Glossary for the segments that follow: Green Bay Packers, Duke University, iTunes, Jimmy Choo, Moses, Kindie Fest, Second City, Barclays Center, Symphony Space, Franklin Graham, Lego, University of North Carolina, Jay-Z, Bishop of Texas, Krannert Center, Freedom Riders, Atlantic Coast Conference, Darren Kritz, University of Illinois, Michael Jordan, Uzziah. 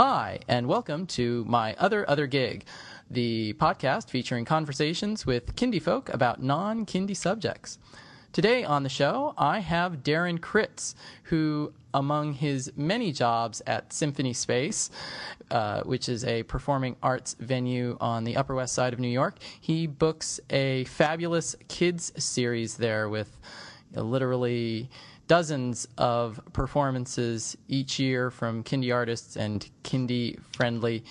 Hi, and welcome to my other gig, the podcast featuring conversations with Kindie folk about non-Kindie subjects. Today on the show, I have Darren Kritz, who, among his many jobs at Symphony Space, which is a performing arts venue on the Upper West Side of New York, he books a fabulous kids series there with literally dozens of performances each year from Kindie artists and Kindie-friendly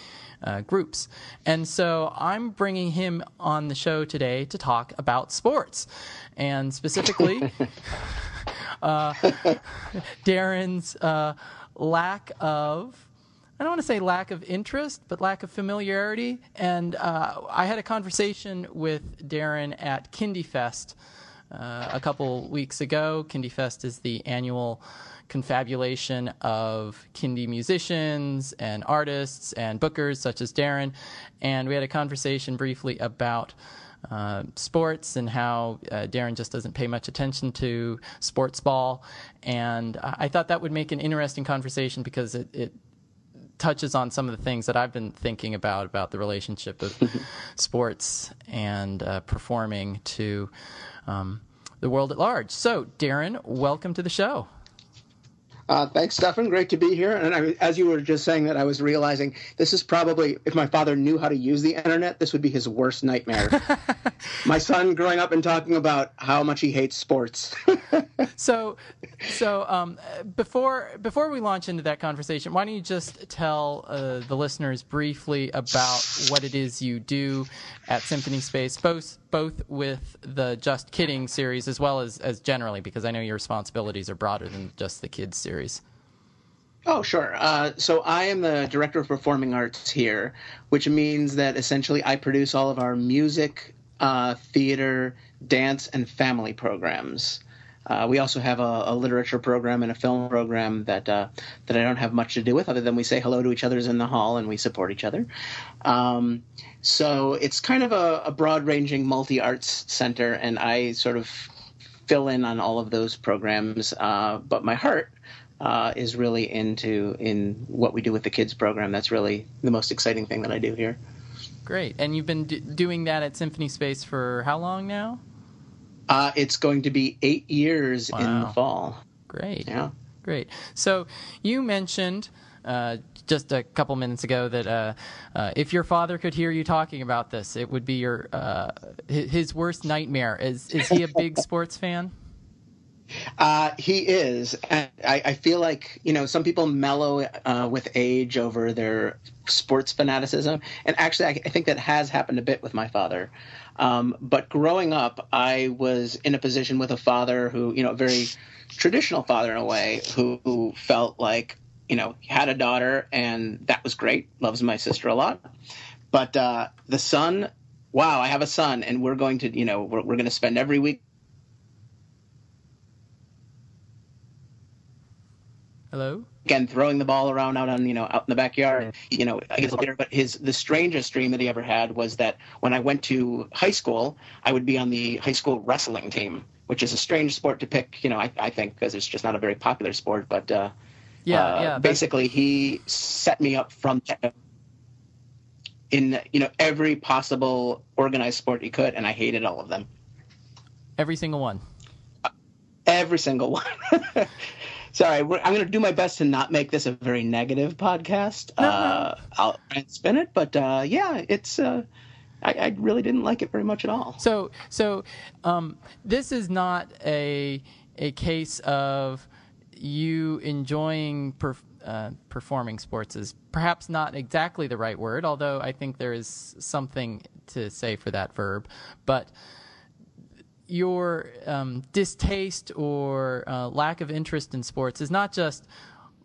groups. And so I'm bringing him on the show today to talk about sports, and specifically Darren's lack of, I don't want to say lack of interest, but lack of familiarity. And I had a conversation with Darren at Kindie Fest a couple weeks ago. Kindie Fest is the annual confabulation of Kindie musicians and artists and bookers such as Darren, and we had a conversation briefly about sports and how Darren just doesn't pay much attention to sports ball, and I thought that would make an interesting conversation because it touches on some of the things that I've been thinking about the relationship of sports and performing to the world at large. So, Darren, welcome to the show. Thanks, Stefan. Great to be here. And as you were just saying that, I was realizing this is probably, if my father knew how to use the internet, this would be his worst nightmare. My son growing up and talking about how much he hates sports. So before we launch into that conversation, why don't you just tell the listeners briefly about what it is you do at Symphony Space, both with the Just Kidding series as well as generally, because I know your responsibilities are broader than just the kids series. Oh, sure. So I am the director of performing arts here, which means that essentially I produce all of our music, theater, dance, and family programs. We also have a literature program and a film program that I don't have much to do with, other than we say hello to each other's in the hall and we support each other. So it's kind of a broad-ranging multi-arts center, and I sort of fill in on all of those programs. But my heart is really in what we do with the kids program. That's really the most exciting thing that I do here. Great. And you've been doing that at Symphony Space for how long now? It's going to be 8 years in the fall. Great. Yeah. Great. So you mentioned just a couple minutes ago that if your father could hear you talking about this, it would be your his worst nightmare. Is he a big sports fan? He is. And I feel like, some people mellow with age over their sports fanaticism. And actually, I think that has happened a bit with my father. But growing up, I was in a position with a father who, a very traditional father in a way, who felt like, he had a daughter and that was great. Loves my sister a lot. But the son, wow, I have a son and we're going to, we're going to spend every week. Hello? Again, throwing the ball around out in the backyard. I guess later, but the strangest dream that he ever had was that when I went to high school, I would be on the high school wrestling team, which is a strange sport to pick, I think, because it's just not a very popular sport. But basically he set me up from in, every possible organized sport he could, and I hated all of them. Every single one? Every single one. Sorry, I'm going to do my best to not make this a very negative podcast. No. I'll try and spin it, but it's. I really didn't like it very much at all. So this is not a case of you enjoying performing sports is perhaps not exactly the right word, although I think there is something to say for that verb, but your distaste or lack of interest in sports is not just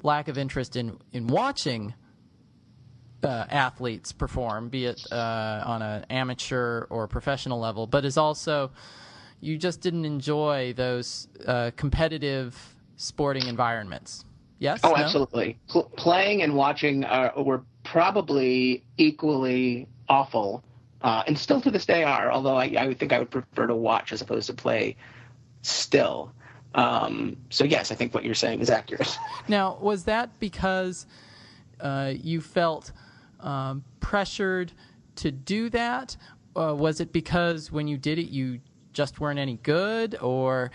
lack of interest in watching athletes perform, be it on an amateur or professional level, but is also you just didn't enjoy those competitive sporting environments. Yes? Oh, no? Absolutely. Playing and watching were probably equally awful. And still to this day are, although I think I would prefer to watch as opposed to play still. So yes, I think what you're saying is accurate. Now, was that because you felt pressured to do that? Was it because when you did it, you just weren't any good, or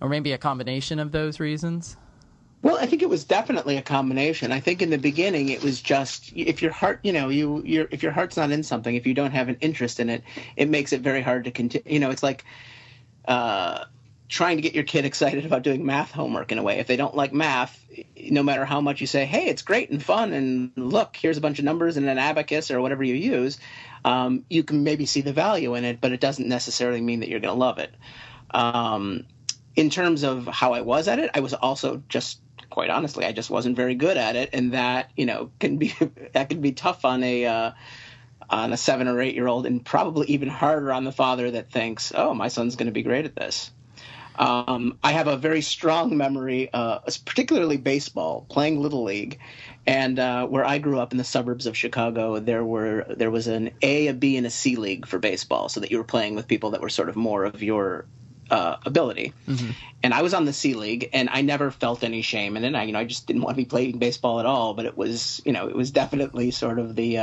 maybe a combination of those reasons? Well, I think it was definitely a combination. I think in the beginning it was just if your heart, if your heart's not in something, if you don't have an interest in it, it makes it very hard to continue. You know, it's like trying to get your kid excited about doing math homework in a way. If they don't like math, no matter how much you say, hey, it's great and fun, and look, here's a bunch of numbers and an abacus or whatever you use, you can maybe see the value in it, but it doesn't necessarily mean that you're going to love it. In terms of how I was at it, I was also just quite honestly, I just wasn't very good at it, and that can be tough on a 7 or 8 year old, and probably even harder on the father that thinks, oh, my son's going to be great at this. I have a very strong memory, particularly baseball, playing Little League, and where I grew up in the suburbs of Chicago, there was an A, a B, and a C league for baseball, so that you were playing with people that were sort of more of your ability. Mm-hmm. And I was on the C League, and I never felt any shame in it. I just didn't want to be playing baseball at all, but it was definitely sort of the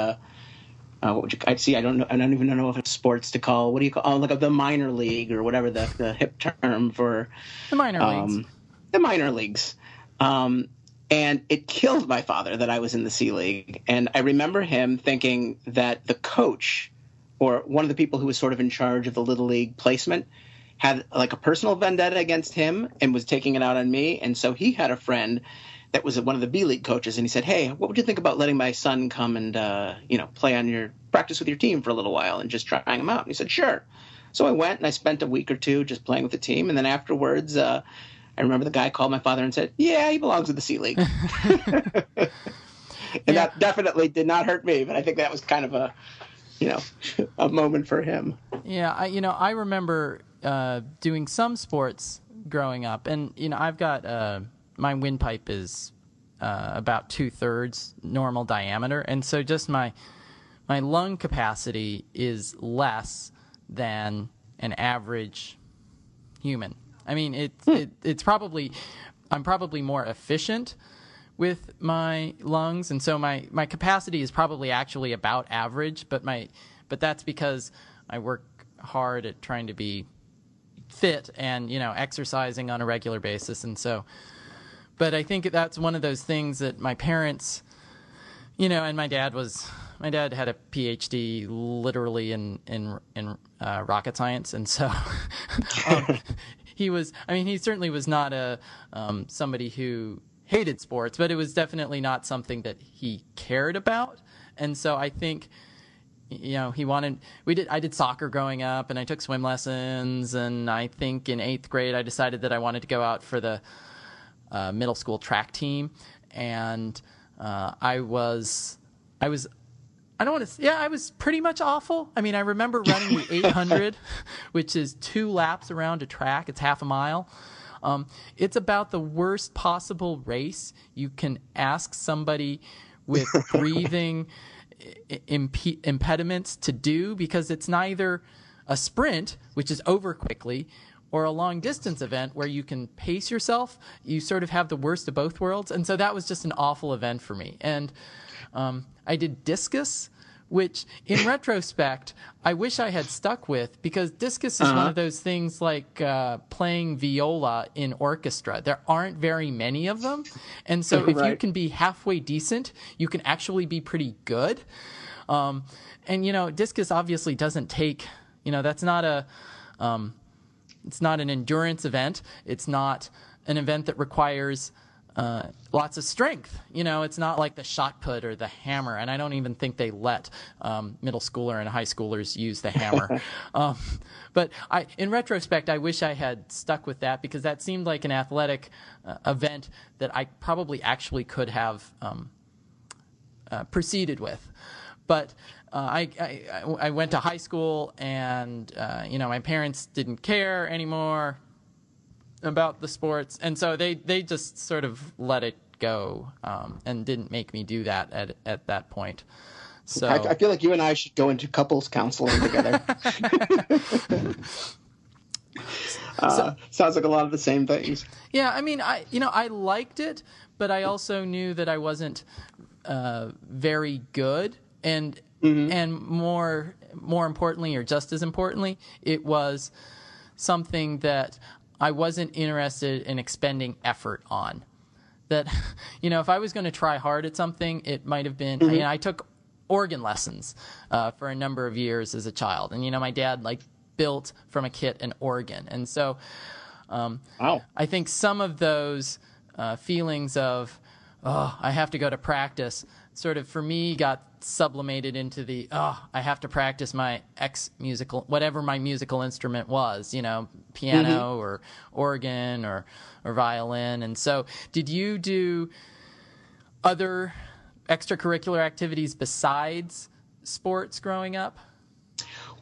I don't even know if it's sports to call. What do you call? Oh, like the minor league or whatever the hip term for the minor leagues. The minor leagues, and it killed my father that I was in the C League, and I remember him thinking that the coach or one of the people who was sort of in charge of the Little League placement had like a personal vendetta against him and was taking it out on me. And so he had a friend that was one of the B League coaches, and he said, hey, what would you think about letting my son come and, play on your practice with your team for a little while and just trying him out? And he said, sure. So I went and I spent a week or two just playing with the team. And then afterwards, I remember the guy called my father and said, yeah, he belongs with the C League. And that definitely did not hurt me, but I think that was kind of a moment for him. Yeah. I remember doing some sports growing up, and I've got my windpipe is about 2/3 normal diameter, and so just my lung capacity is less than an average human. I mean, I'm probably more efficient with my lungs, and so my capacity is probably actually about average, but that's because I work hard at trying to be fit and exercising on a regular basis. And so, but I think that's one of those things that my parents, and my dad had a PhD literally in rocket science, and so he certainly was not a somebody who hated sports, but it was definitely not something that he cared about. And so I think I did soccer growing up, and I took swim lessons, and I think in 8th grade I decided that I wanted to go out for the middle school track team, and I was pretty much awful. I mean, I remember running the 800, which is 2 laps around a track. It's half a mile. It's about the worst possible race you can ask somebody with breathing impediments to do, because it's neither a sprint, which is over quickly, or a long distance event where you can pace yourself. You sort of have the worst of both worlds, and so that was just an awful event for me. And I did discus, which in retrospect I wish I had stuck with, because discus is one of those things like playing viola in orchestra. There aren't very many of them, and so if you can be halfway decent, you can actually be pretty good. And discus obviously doesn't take, that's not a it's not an endurance event. It's not an event that requires lots of strength. It's not like the shot put or the hammer, and I don't even think they let middle schooler and high schoolers use the hammer. But in retrospect, I wish I had stuck with that, because that seemed like an athletic event that I probably actually could have proceeded with. But I went to high school, and my parents didn't care anymore about the sports, and so they just sort of let it go, and didn't make me do that at that point. So I feel like you and I should go into couples counseling together. Sounds like a lot of the same things. Yeah, I mean, I liked it, but I also knew that I wasn't very good, and more importantly, or just as importantly, it was something that I wasn't interested in expending effort on. That, you know, if I was going to try hard at something, it might have been, you know, I took organ lessons for a number of years as a child. And, you know, my dad, like, built from a kit an organ. And so I think some of those feelings of, oh, I have to go to practice, sort of for me got sublimated into the, oh, I have to practice my whatever my musical instrument was, you know, piano or organ or violin. And so did you do other extracurricular activities besides sports growing up?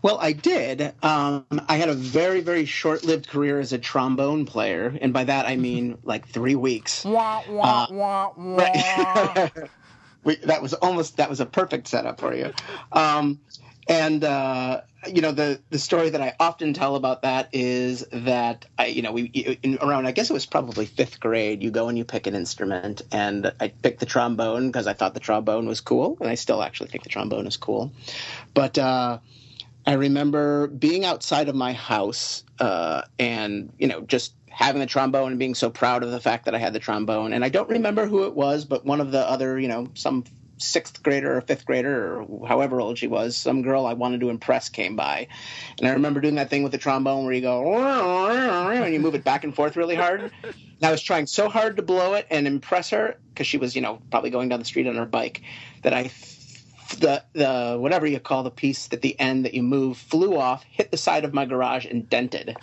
Well, I did. I had a very, very short-lived career as a trombone player, and by that I mean like 3 weeks. Wah, wah, wah, wah. Right. That was a perfect setup for you. You know, the story that I often tell about that is that, I guess it was probably fifth grade, you go and you pick an instrument. And I picked the trombone because I thought the trombone was cool, and I still actually think the trombone is cool. But I remember being outside of my house and, you know, just having the trombone and being so proud of the fact that I had the trombone. And I don't remember who it was, but one of the other, you know, some sixth grader or fifth grader or however old she was, some girl I wanted to impress came by. And I remember doing that thing with the trombone where you go, and you move it back and forth really hard. And I was trying so hard to blow it and impress her because she was, you know, probably going down the street on her bike, that I the whatever you call the piece at the end that you move flew off, hit the side of my garage, and dented.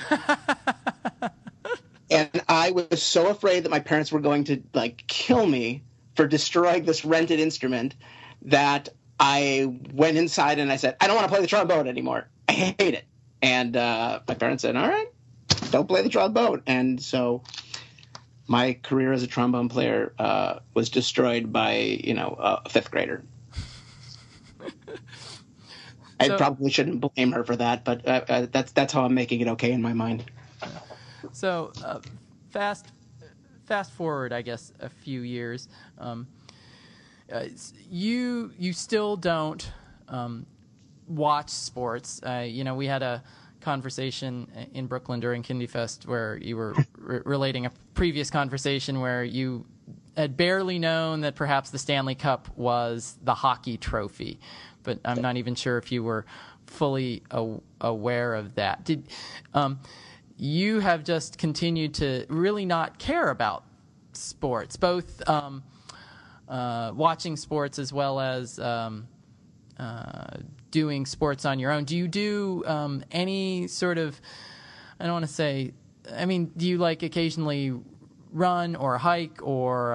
And I was so afraid that my parents were going to, like, kill me for destroying this rented instrument that I went inside and I said, I don't want to play the trombone anymore. I hate it. And my parents said, all right, don't play the trombone. And so my career as a trombone player was destroyed by, you know, a fifth grader. I probably shouldn't blame her for that, but that's how I'm making it okay in my mind. So fast forward, I guess, a few years. You still don't watch sports. You know, we had a conversation in Brooklyn during Kindie Fest where you were relating a previous conversation where you had barely known that perhaps the Stanley Cup was the hockey trophy, but I'm not even sure if you were fully aware of that. Did you have just continued to really not care about sports, both watching sports as well as doing sports on your own? Do you do any sort of, do you like occasionally run or hike or,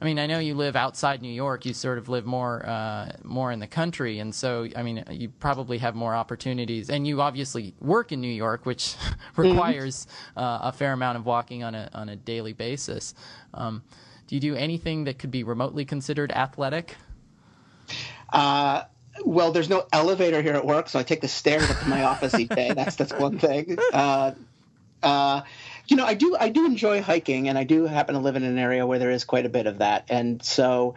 I know you live outside New York. You sort of live more in the country, and so you probably have more opportunities. And you obviously work in New York, which requires a fair amount of walking on a daily basis. Do you do anything that could be remotely considered athletic? Well, there's no elevator here at work, so I take the stairs up to my office each day. That's one thing. You know, I do enjoy hiking, and I do happen to live in an area where there is quite a bit of that. And so,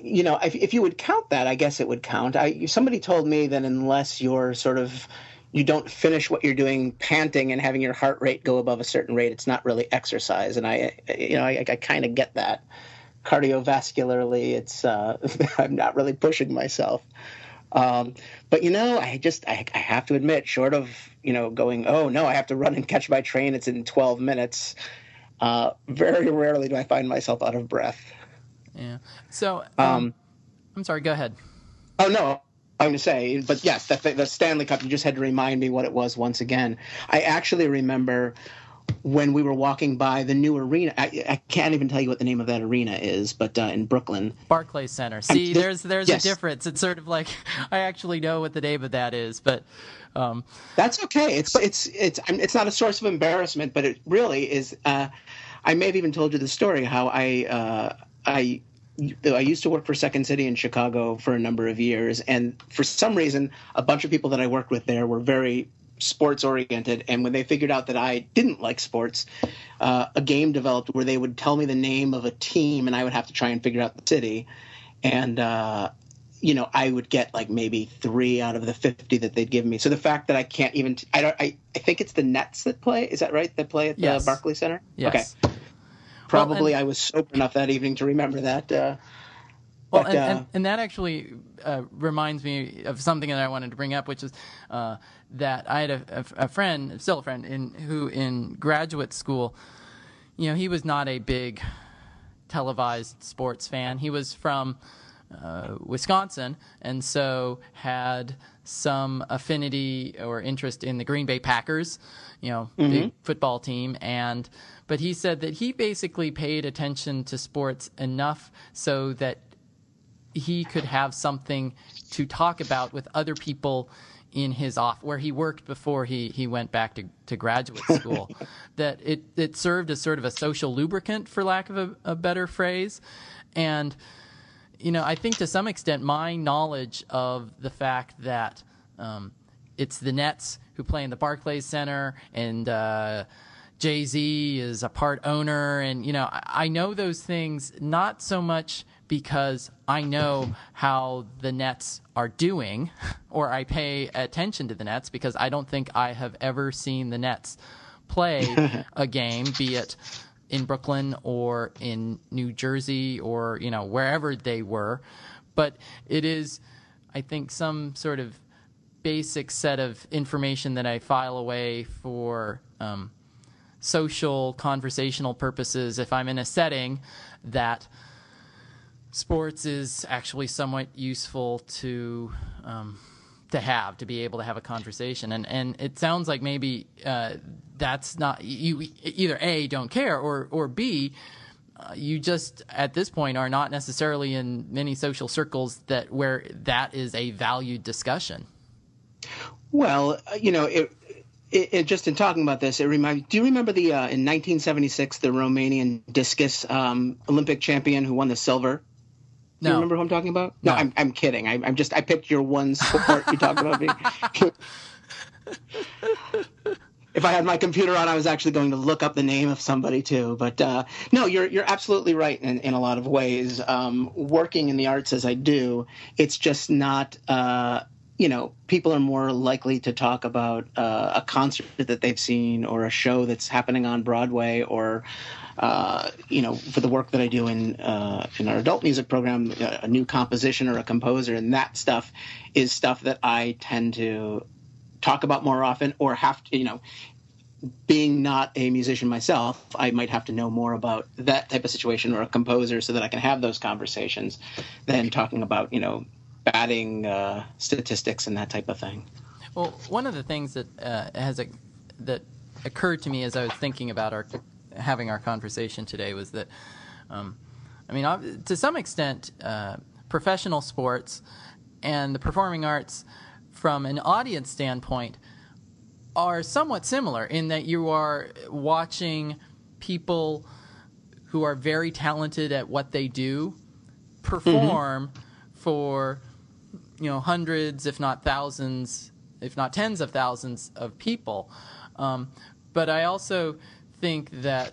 you know, if you would count that, I guess it would count. Somebody told me that unless you're sort of, you don't finish what you're doing panting and having your heart rate go above a certain rate, it's not really exercise. And I kind of get that. Cardiovascularly, it's I'm not really pushing myself. But, you know, I have to admit, short of, you know, going, oh, no, I have to run and catch my train, it's in 12 minutes. Very rarely do I find myself out of breath. Yeah. So I'm sorry, go ahead. Oh, no, I'm going to say, but yes, the Stanley Cup, you just had to remind me what it was once again. I actually remember when we were walking by the new arena. I can't even tell you what the name of that arena is, but in Brooklyn. Barclays Center. See, there's yes. A difference. It's sort of like I actually know what the name of that is, but that's okay. It's not a source of embarrassment, but it really is. I may have even told you the story how I used to work for Second City in Chicago for a number of years, and for some reason, a bunch of people that I worked with there were very sports oriented. And when they figured out that I didn't like sports, a game developed where they would tell me the name of a team and I would have to try and figure out the city. And, you know, I would get like maybe 3 out of the 50 that they'd give me. So the fact that I can't even, I think it's the Nets that play. Is that right? That play at the yes. Barclays Center? Yes. Okay. Probably I was sober enough that evening to remember that. And that actually reminds me of something that I wanted to bring up, which is that I had a friend, still a friend, who in graduate school, you know, he was not a big televised sports fan. He was from Wisconsin, and so had some affinity or interest in the Green Bay Packers, you know, mm-hmm. big football team, but he said that he basically paid attention to sports enough so that he could have something to talk about with other people in his office where he worked before he went back to graduate school. That it served as sort of a social lubricant, for lack of a better phrase. And, you know, I think to some extent my knowledge of the fact that it's the Nets who play in the Barclays Center and Jay-Z is a part owner, and, you know, I know those things not so much because I know how the Nets are doing, or I pay attention to the Nets because I don't think I have ever seen the Nets play a game, be it in Brooklyn or in New Jersey or, you know, wherever they were. But it is, I think, some sort of basic set of information that I file away for social, conversational purposes if I'm in a setting that sports is actually somewhat useful to have, to be able to have a conversation. And it sounds like maybe that's not – you either A, don't care, or B, you just at this point are not necessarily in many social circles where that is a valued discussion. Well, you know, it just in talking about this, it reminds. Do you remember the in 1976 the Romanian discus Olympic champion who won the silver? Do you remember who I'm talking about? No, I'm kidding. I'm just I picked your one sport you talked about. If I had my computer on, I was actually going to look up the name of somebody too. But no, you're absolutely right in a lot of ways. Working in the arts as I do, it's just not. You know, people are more likely to talk about a concert that they've seen or a show that's happening on Broadway or, you know, for the work that I do in our adult music program, a new composition or a composer. And that stuff is stuff that I tend to talk about more often or have to, you know, being not a musician myself, I might have to know more about that type of situation or a composer so that I can have those conversations than talking about, you know, batting statistics and that type of thing. Well, one of the things that that occurred to me as I was thinking about having our conversation today was that, I mean, to some extent, professional sports and the performing arts, from an audience standpoint, are somewhat similar in that you are watching people who are very talented at what they do perform mm-hmm. for, you know, hundreds, if not thousands, if not tens of thousands of people. But I also think that,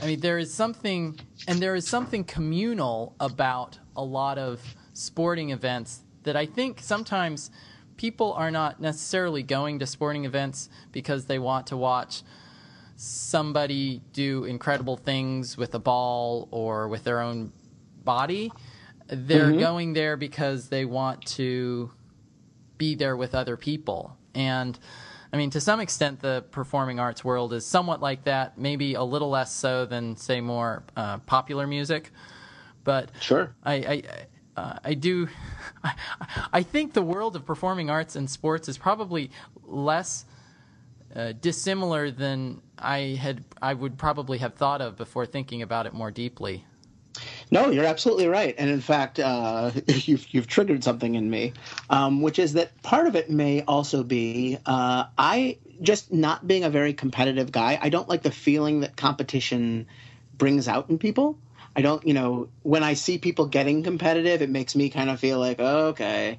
I mean, there is something communal about a lot of sporting events that I think sometimes people are not necessarily going to sporting events because they want to watch somebody do incredible things with a ball or with their own body. They're mm-hmm. going there because they want to be there with other people. And, I mean, to some extent, the performing arts world is somewhat like that, maybe a little less so than, say, more popular music. But sure. I think the world of performing arts and sports is probably less dissimilar than I would probably have thought of before thinking about it more deeply. No, you're absolutely right. And in fact, you've triggered something in me, which is that part of it may also be I just not being a very competitive guy. I don't like the feeling that competition brings out in people. I don't, you know, when I see people getting competitive, it makes me kind of feel like, oh, okay,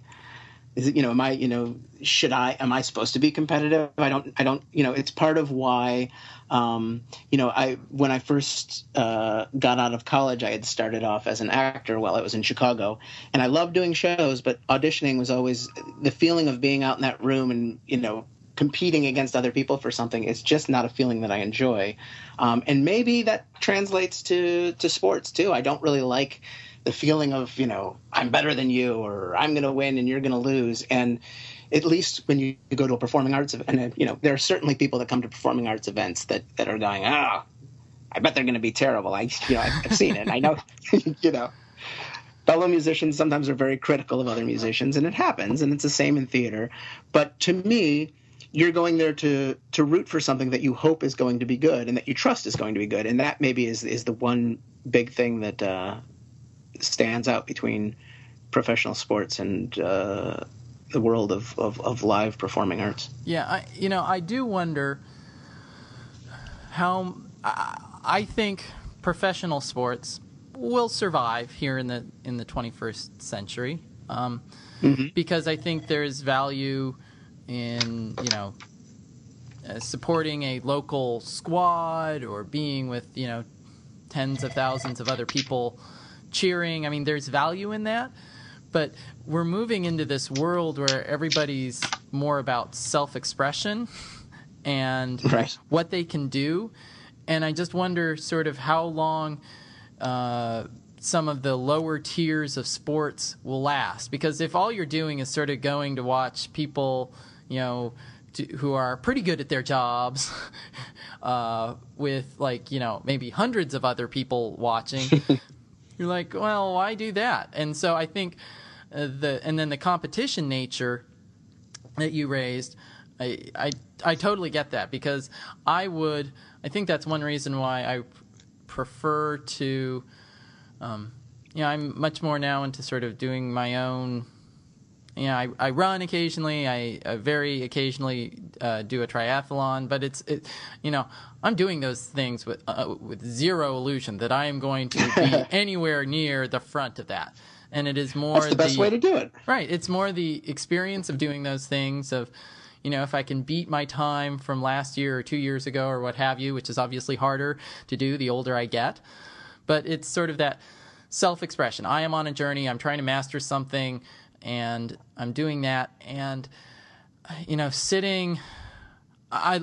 is it, you know, am I, you know, should I, am I supposed to be competitive? I don't, you know, it's part of why, you know, when I first got out of college, I had started off as an actor while I was in Chicago, and I loved doing shows, but auditioning was always the feeling of being out in that room and, you know, competing against other people for something. It's just not a feeling that I enjoy. And maybe that translates to sports too. I don't really like the feeling of, you know, I'm better than you, or I'm going to win and you're going to lose. And at least when you go to a performing arts event, and, you know, there are certainly people that come to performing arts events that are going, I bet they're going to be terrible. I've seen it. I know, you know, fellow musicians sometimes are very critical of other musicians, and it happens. And it's the same in theater. But to me, you're going there to root for something that you hope is going to be good and that you trust is going to be good. And that maybe is the one big thing that stands out between professional sports and the world of live performing arts. Yeah, I do wonder how I think professional sports will survive here in the 21st century, because I think there's value in, you know, supporting a local squad or being with, you know, tens of thousands of other people cheering. I mean, there's value in that, but we're moving into this world where everybody's more about self-expression and what they can do. And I just wonder sort of how long some of the lower tiers of sports will last, because if all you're doing is sort of going to watch people, you know, who are pretty good at their jobs with, like, you know, maybe hundreds of other people watching, you're like, well, why do that? And so I think and then the competition nature that you raised, I totally get that, because I think that's one reason why I prefer to, you know, I'm much more now into sort of doing my own, you know, I run occasionally, I very occasionally do a triathlon, but it's you know, I'm doing those things with zero illusion that I am going to be anywhere near the front of that. And it is more the best way to do it. Right. It's more the experience of doing those things of, you know, if I can beat my time from last year or 2 years ago or what have you, which is obviously harder to do the older I get. But it's sort of that self-expression. I am on a journey. I'm trying to master something, and I'm doing that. And, you know, sitting, I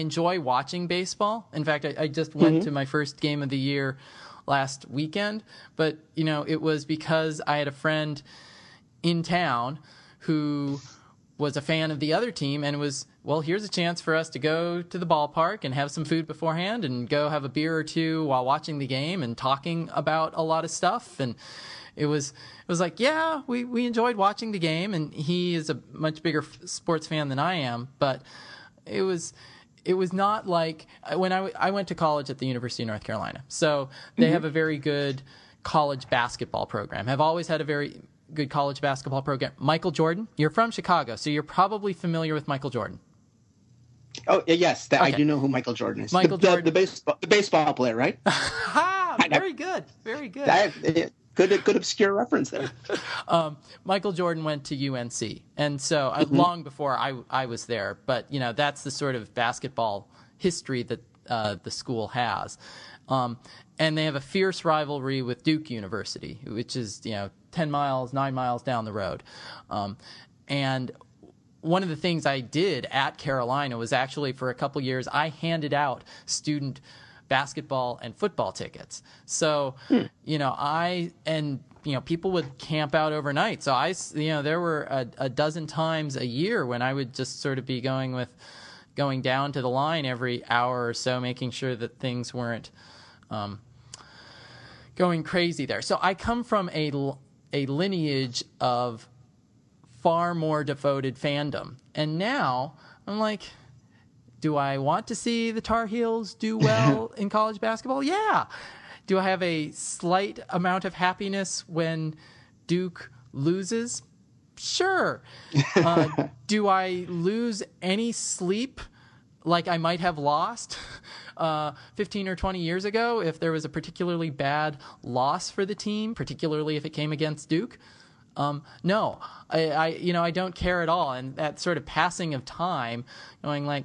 enjoy watching baseball. In fact, I just went to my first game of the year last weekend. But, you know, it was because I had a friend in town who was a fan of the other team and was, well, here's a chance for us to go to the ballpark and have some food beforehand and go have a beer or two while watching the game and talking about a lot of stuff. And it was like, yeah, we enjoyed watching the game, and he is a much bigger sports fan than I am, but it was not like when I went to college at the University of North Carolina. So they have a very good college basketball program, have always had a very good college basketball program. Michael Jordan, you're from Chicago, so you're probably familiar with Michael Jordan. Oh, yes. Okay. I do know who Michael Jordan is. Jordan. The baseball player, right? Very good. Very good. Good obscure reference there. Michael Jordan went to UNC, and so long before I was there. But, you know, that's the sort of basketball history that the school has. And they have a fierce rivalry with Duke University, which is, you know, 10 miles, 9 miles down the road. And one of the things I did at Carolina was actually for a couple years, I handed out student basketball and football tickets. So, you know, people would camp out overnight. So there were a dozen times a year when I would just sort of be going down to the line every hour or so, making sure that things weren't going crazy there. So I come from a lineage of far more devoted fandom. And now I'm like, do I want to see the Tar Heels do well in college basketball? Yeah. Do I have a slight amount of happiness when Duke loses? Sure. Do I lose any sleep like I might have lost 15 or 20 years ago if there was a particularly bad loss for the team, particularly if it came against Duke? No, I don't care at all. And that sort of passing of time, going like,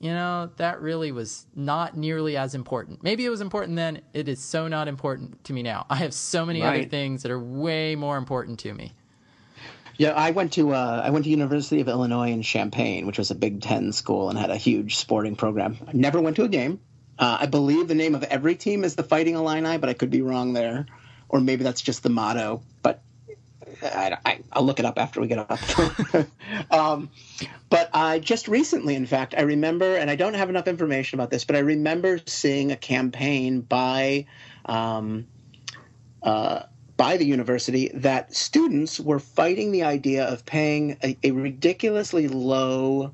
that really was not nearly as important. Maybe it was important then. It is so not important to me now. I have so many other things that are way more important to me. Yeah, I went to University of Illinois in Champaign, which was a Big Ten school and had a huge sporting program. I never went to a game. I believe the name of every team is the Fighting Illini, but I could be wrong there, or maybe that's just the motto. But I'll look it up after we get off. But just recently, in fact, I remember, and I don't have enough information about this, but I remember seeing a campaign by the university that students were fighting the idea of paying a ridiculously low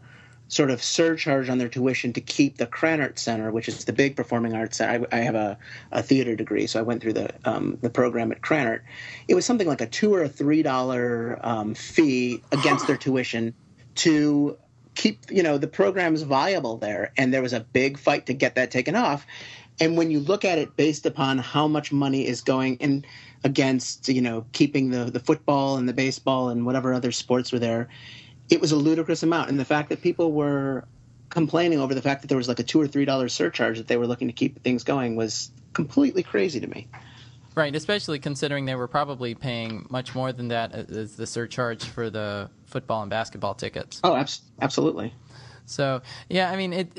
sort of surcharge on their tuition to keep the Krannert Center, which is the big performing arts center. I have a theater degree, so I went through the program at Krannert. It was something like a $2 or $3 fee against their tuition to keep, the programs viable there. And there was a big fight to get that taken off. And when you look at it based upon how much money is going in against, keeping the football and the baseball and whatever other sports were there, it was a ludicrous amount. And the fact that people were complaining over the fact that there was like a $2 or $3 surcharge that they were looking to keep things going was completely crazy to me. Right, especially considering they were probably paying much more than that as the surcharge for the football and basketball tickets. Oh, absolutely. So, yeah, I mean,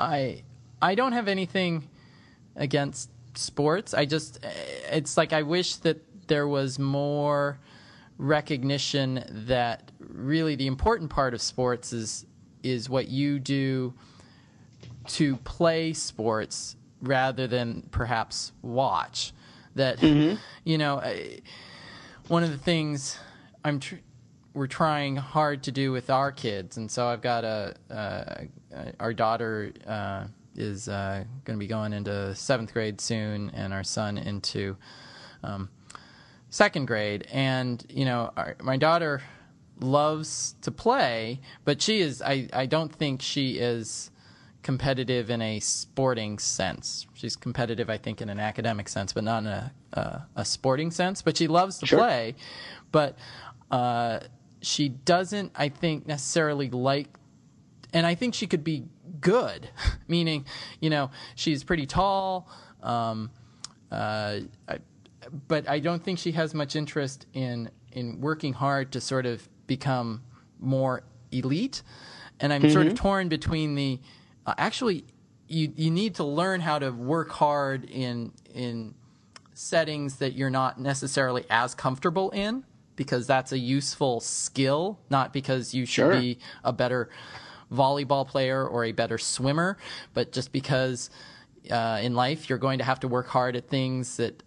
I don't have anything against sports. It's like I wish that there was more recognition that really the important part of sports is what you do to play sports rather than perhaps watch. That, one of the things we're trying hard to do with our kids, and so I've got our daughter is going to be going into 7th grade soon, and our son into 2nd grade. And, my daughter loves to play, but I don't think she is competitive in a sporting sense. She's competitive, I think, in an academic sense, but not in a sporting sense. But she loves to play, but she doesn't, I think, necessarily like, and I think she could be good, meaning, she's pretty tall, but I don't think she has much interest in working hard to sort of become more elite. And I'm sort of torn between the actually you need to learn how to work hard in settings that you're not necessarily as comfortable in, because that's a useful skill, not because you should be a better volleyball player or a better swimmer, but just because in life you're going to have to work hard at things that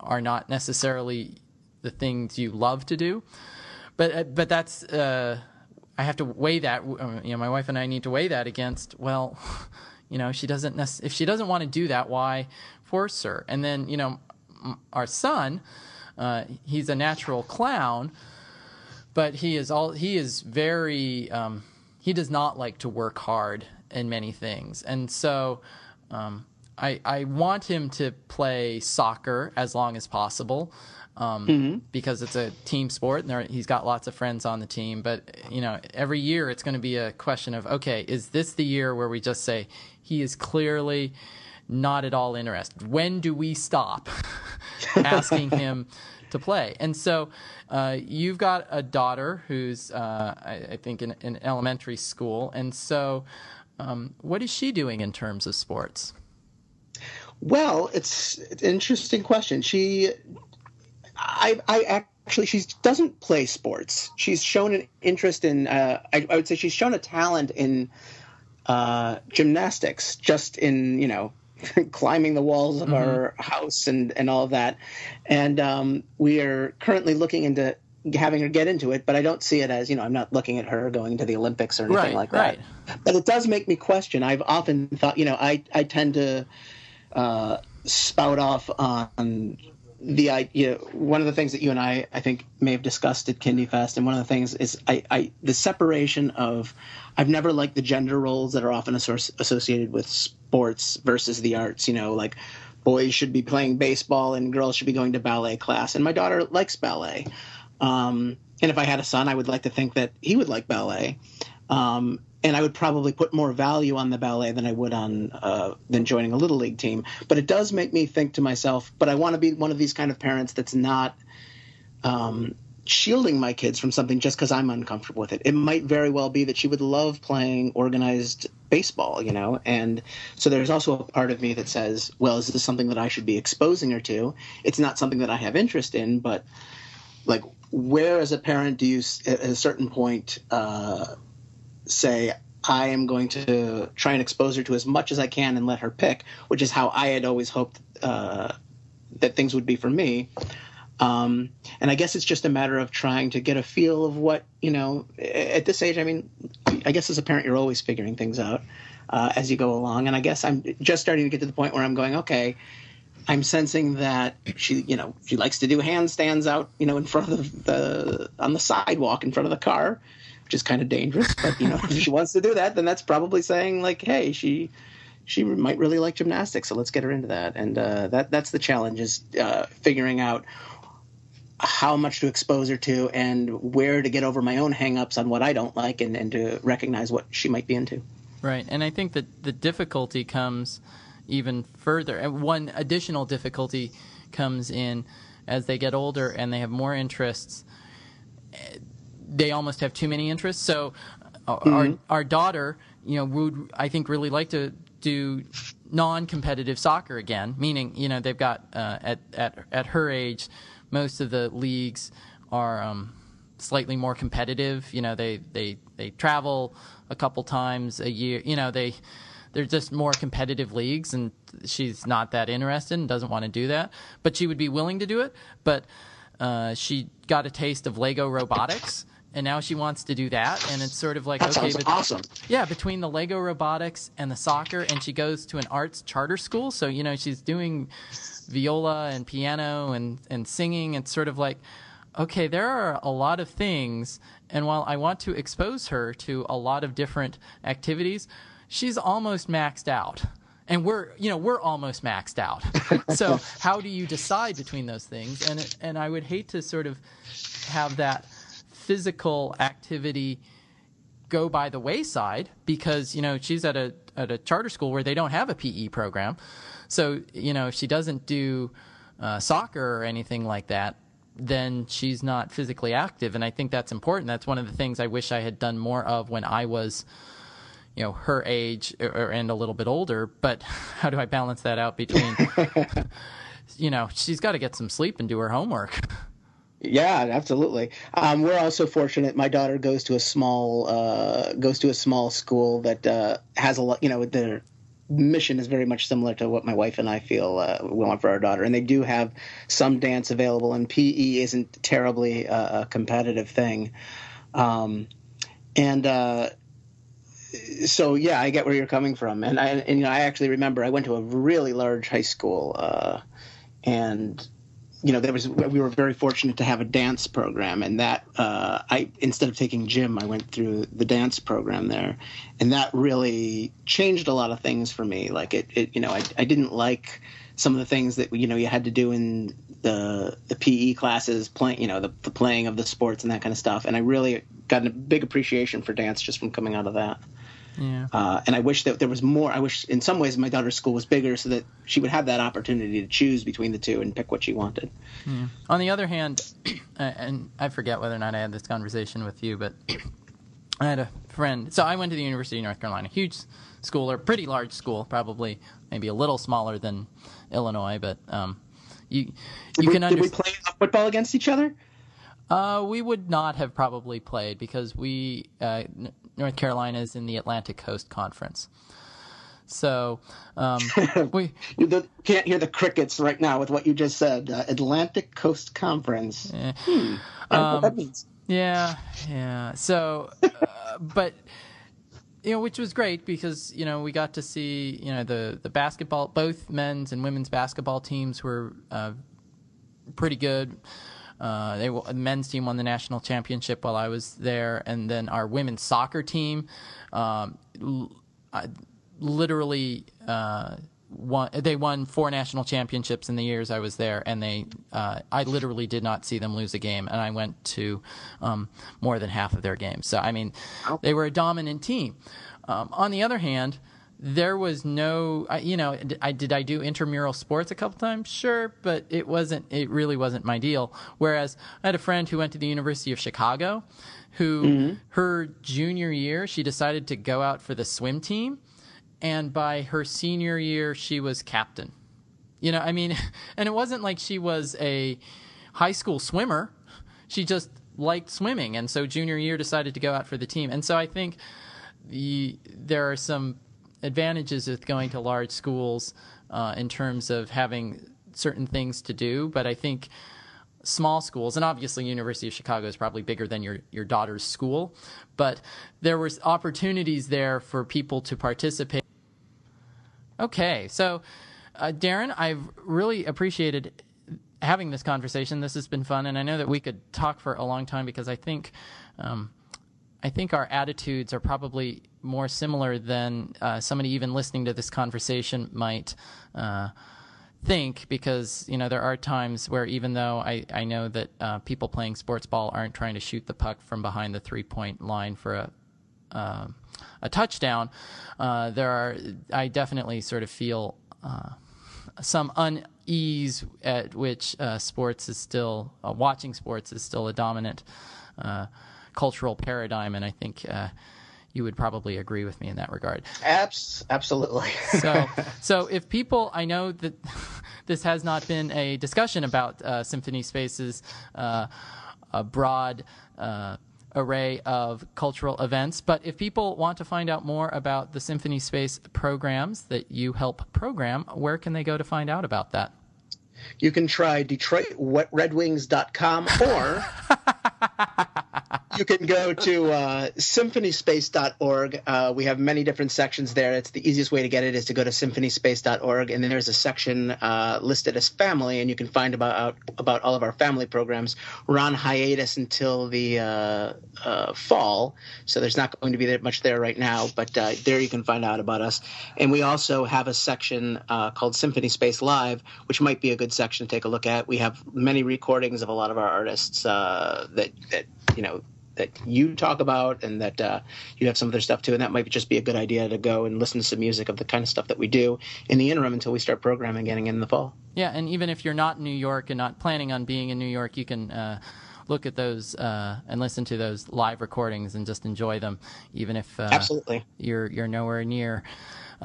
are not necessarily the things you love to do. But that's I have to weigh that. My wife and I need to weigh that against, well, she doesn't if she doesn't want to do that, why force her? And then our son, he's a natural clown, but he is very he does not like to work hard in many things. And so I want him to play soccer as long as possible, because it's a team sport and he's got lots of friends on the team. But, every year it's going to be a question of, okay, is this the year where we just say he is clearly not at all interested? When do we stop asking him to play? And so you've got a daughter who's, I think, in elementary school. And so what is she doing in terms of sports? Well, it's an interesting question. She doesn't play sports. She's shown an interest in, I would say she's shown a talent in gymnastics, just in, climbing the walls of our house and all of that. And we are currently looking into having her get into it, but I don't see it as, I'm not looking at her going to the Olympics or anything like that. But it does make me question. I've often thought, I tend to spout off on the idea. One of the things that you and I think may have discussed at Kindie Fest, and one of the things is the separation of, I've never liked the gender roles that are often associated with sports versus the arts, like boys should be playing baseball and girls should be going to ballet class. And my daughter likes ballet. And if I had a son, I would like to think that he would like ballet. And I would probably put more value on the ballet than I would on than joining a Little League team. But it does make me think to myself, but I want to be one of these kind of parents that's not shielding my kids from something just because I'm uncomfortable with it. It might very well be that she would love playing organized baseball, you know. And so there's also a part of me that says, well, is this something that I should be exposing her to? It's not something that I have interest in, but like, where as a parent do you at a certain point say, I am going to try and expose her to as much as I can and let her pick, which is how I had always hoped that things would be for me. And I guess it's just a matter of trying to get a feel of what, you know, at this age, I mean, I guess as a parent, you're always figuring things out as you go along. And I guess I'm just starting to get to the point where I'm going, okay, I'm sensing that she, you know, she likes to do handstands out, you know, in front of on the sidewalk in front of the car, which is kind of dangerous, but you know, if she wants to do that, then that's probably saying like, hey, she might really like gymnastics, so let's get her into that. And that's the challenge, is figuring out how much to expose her to and where to get over my own hang-ups on what I don't like, and to recognize what she might be into. Right, and I think that the difficulty comes even further. And one additional difficulty comes in as they get older and they have more interests. They almost have too many interests. So our daughter, you know, would, I think, really like to do non-competitive soccer again, meaning, you know, they've got at her age, most of the leagues are slightly more competitive. You know, they travel a couple times a year. You know, they're just more competitive leagues, and she's not that interested and doesn't want to do that. But she would be willing to do it. But she got a taste of Lego robotics, and now she wants to do that, and it's sort of like, that okay, but awesome. Yeah, between the Lego robotics and the soccer, and she goes to an arts charter school, so you know she's doing viola and piano and singing. It's sort of like, okay, there are a lot of things, and while I want to expose her to a lot of different activities, she's almost maxed out, and we're almost maxed out. So how do you decide between those things? And I would hate to sort of have that physical activity go by the wayside, because you know she's at a charter school where they don't have a PE program, so you know if she doesn't do soccer or anything like that, then she's not physically active. And I think that's important. That's one of the things I wish I had done more of when I was, you know, her age and a little bit older. But how do I balance that out between you know, she's got to get some sleep and do her homework. Yeah, absolutely. We're also fortunate. My daughter goes to a small school that has a lot. You know, their mission is very much similar to what my wife and I feel we want for our daughter. And they do have some dance available, and PE isn't terribly a competitive thing. So yeah, I get where you're coming from. And you know, I actually remember I went to a really large high school, and you know, we were very fortunate to have a dance program, and that instead of taking gym, I went through the dance program there, and that really changed a lot of things for me. Like it you know, I didn't like some of the things that, you know, you had to do in the PE classes, playing, you know, the playing of the sports and that kind of stuff. And I really got a big appreciation for dance just from coming out of that. Yeah. And I wish that there was more. I wish in some ways my daughter's school was bigger so that she would have that opportunity to choose between the two and pick what she wanted. Yeah. On the other hand, and I forget whether or not I had this conversation with you, but I had a friend. So I went to the University of North Carolina, huge school, or pretty large school, probably maybe a little smaller than Illinois, but you can understand. Did we play football against each other? We would not have probably played because North Carolina is in the Atlantic Coast Conference. So we you can't hear the crickets right now with what you just said. Atlantic Coast Conference. Yeah. What that means. Yeah. So, but you know, which was great because you know we got to see, you know, the basketball. Both men's and women's basketball teams were pretty good. The men's team won the national championship while I was there, and then our women's soccer team literally they won four national championships in the years I was there, and they I literally did not see them lose a game, and I went to more than half of their games. So I mean, they were a dominant team. On the other hand, there was no, you know, did I do intramural sports a couple times? Sure, but it really wasn't my deal. Whereas I had a friend who went to the University of Chicago, who her junior year, she decided to go out for the swim team. And by her senior year, she was captain. You know, I mean, and it wasn't like she was a high school swimmer. She just liked swimming. And so junior year decided to go out for the team. And so I think there are some advantages with going to large schools in terms of having certain things to do. But I think small schools, and obviously University of Chicago is probably bigger than your daughter's school, but there were opportunities there for people to participate. Okay, so Darren, I've really appreciated having this conversation. This has been fun, and I know that we could talk for a long time because I think our attitudes are probably more similar than somebody even listening to this conversation might think, because, you know, there are times where even though I know that people playing sports ball aren't trying to shoot the puck from behind the three-point line for a touchdown, I definitely sort of feel some unease at which watching sports is still a dominant cultural paradigm, and I think you would probably agree with me in that regard. Absolutely. So if people, I know that this has not been a discussion about Symphony Space's a broad array of cultural events, but if people want to find out more about the Symphony Space programs that you help program, where can they go to find out about that? You can try DetroitRedWings.com or... You can go to symphonyspace.org. We have many different sections there. It's the easiest way to get it is to go to symphonyspace.org, and then there's a section listed as family, and you can find about all of our family programs. We're on hiatus until the fall, so there's not going to be that much there right now, but there you can find out about us. And we also have a section called Symphony Space Live, which might be a good section to take a look at. We have many recordings of a lot of our artists that you know, that you talk about, and that you have some of their stuff too, and that might just be a good idea to go and listen to some music of the kind of stuff that we do in the interim until we start programming getting in the fall. Yeah, and even if you're not in New York and not planning on being in New York, you can look at those and listen to those live recordings and just enjoy them, even if absolutely you're nowhere near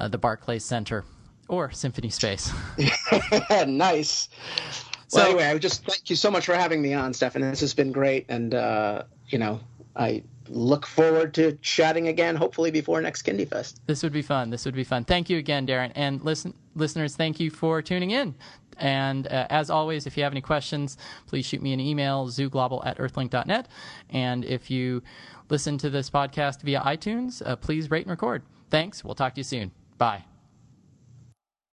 the Barclays Center or Symphony Space. Nice. Well, anyway, I just thank you so much for having me on, Stefan. This has been great, and you know, I look forward to chatting again, hopefully before next Kindie Fest. This would be fun. Thank you again, Darren. And listeners, thank you for tuning in. And as always, if you have any questions, please shoot me an email, zooglobal@earthlink.net. And if you listen to this podcast via iTunes, please rate and record. Thanks. We'll talk to you soon. Bye.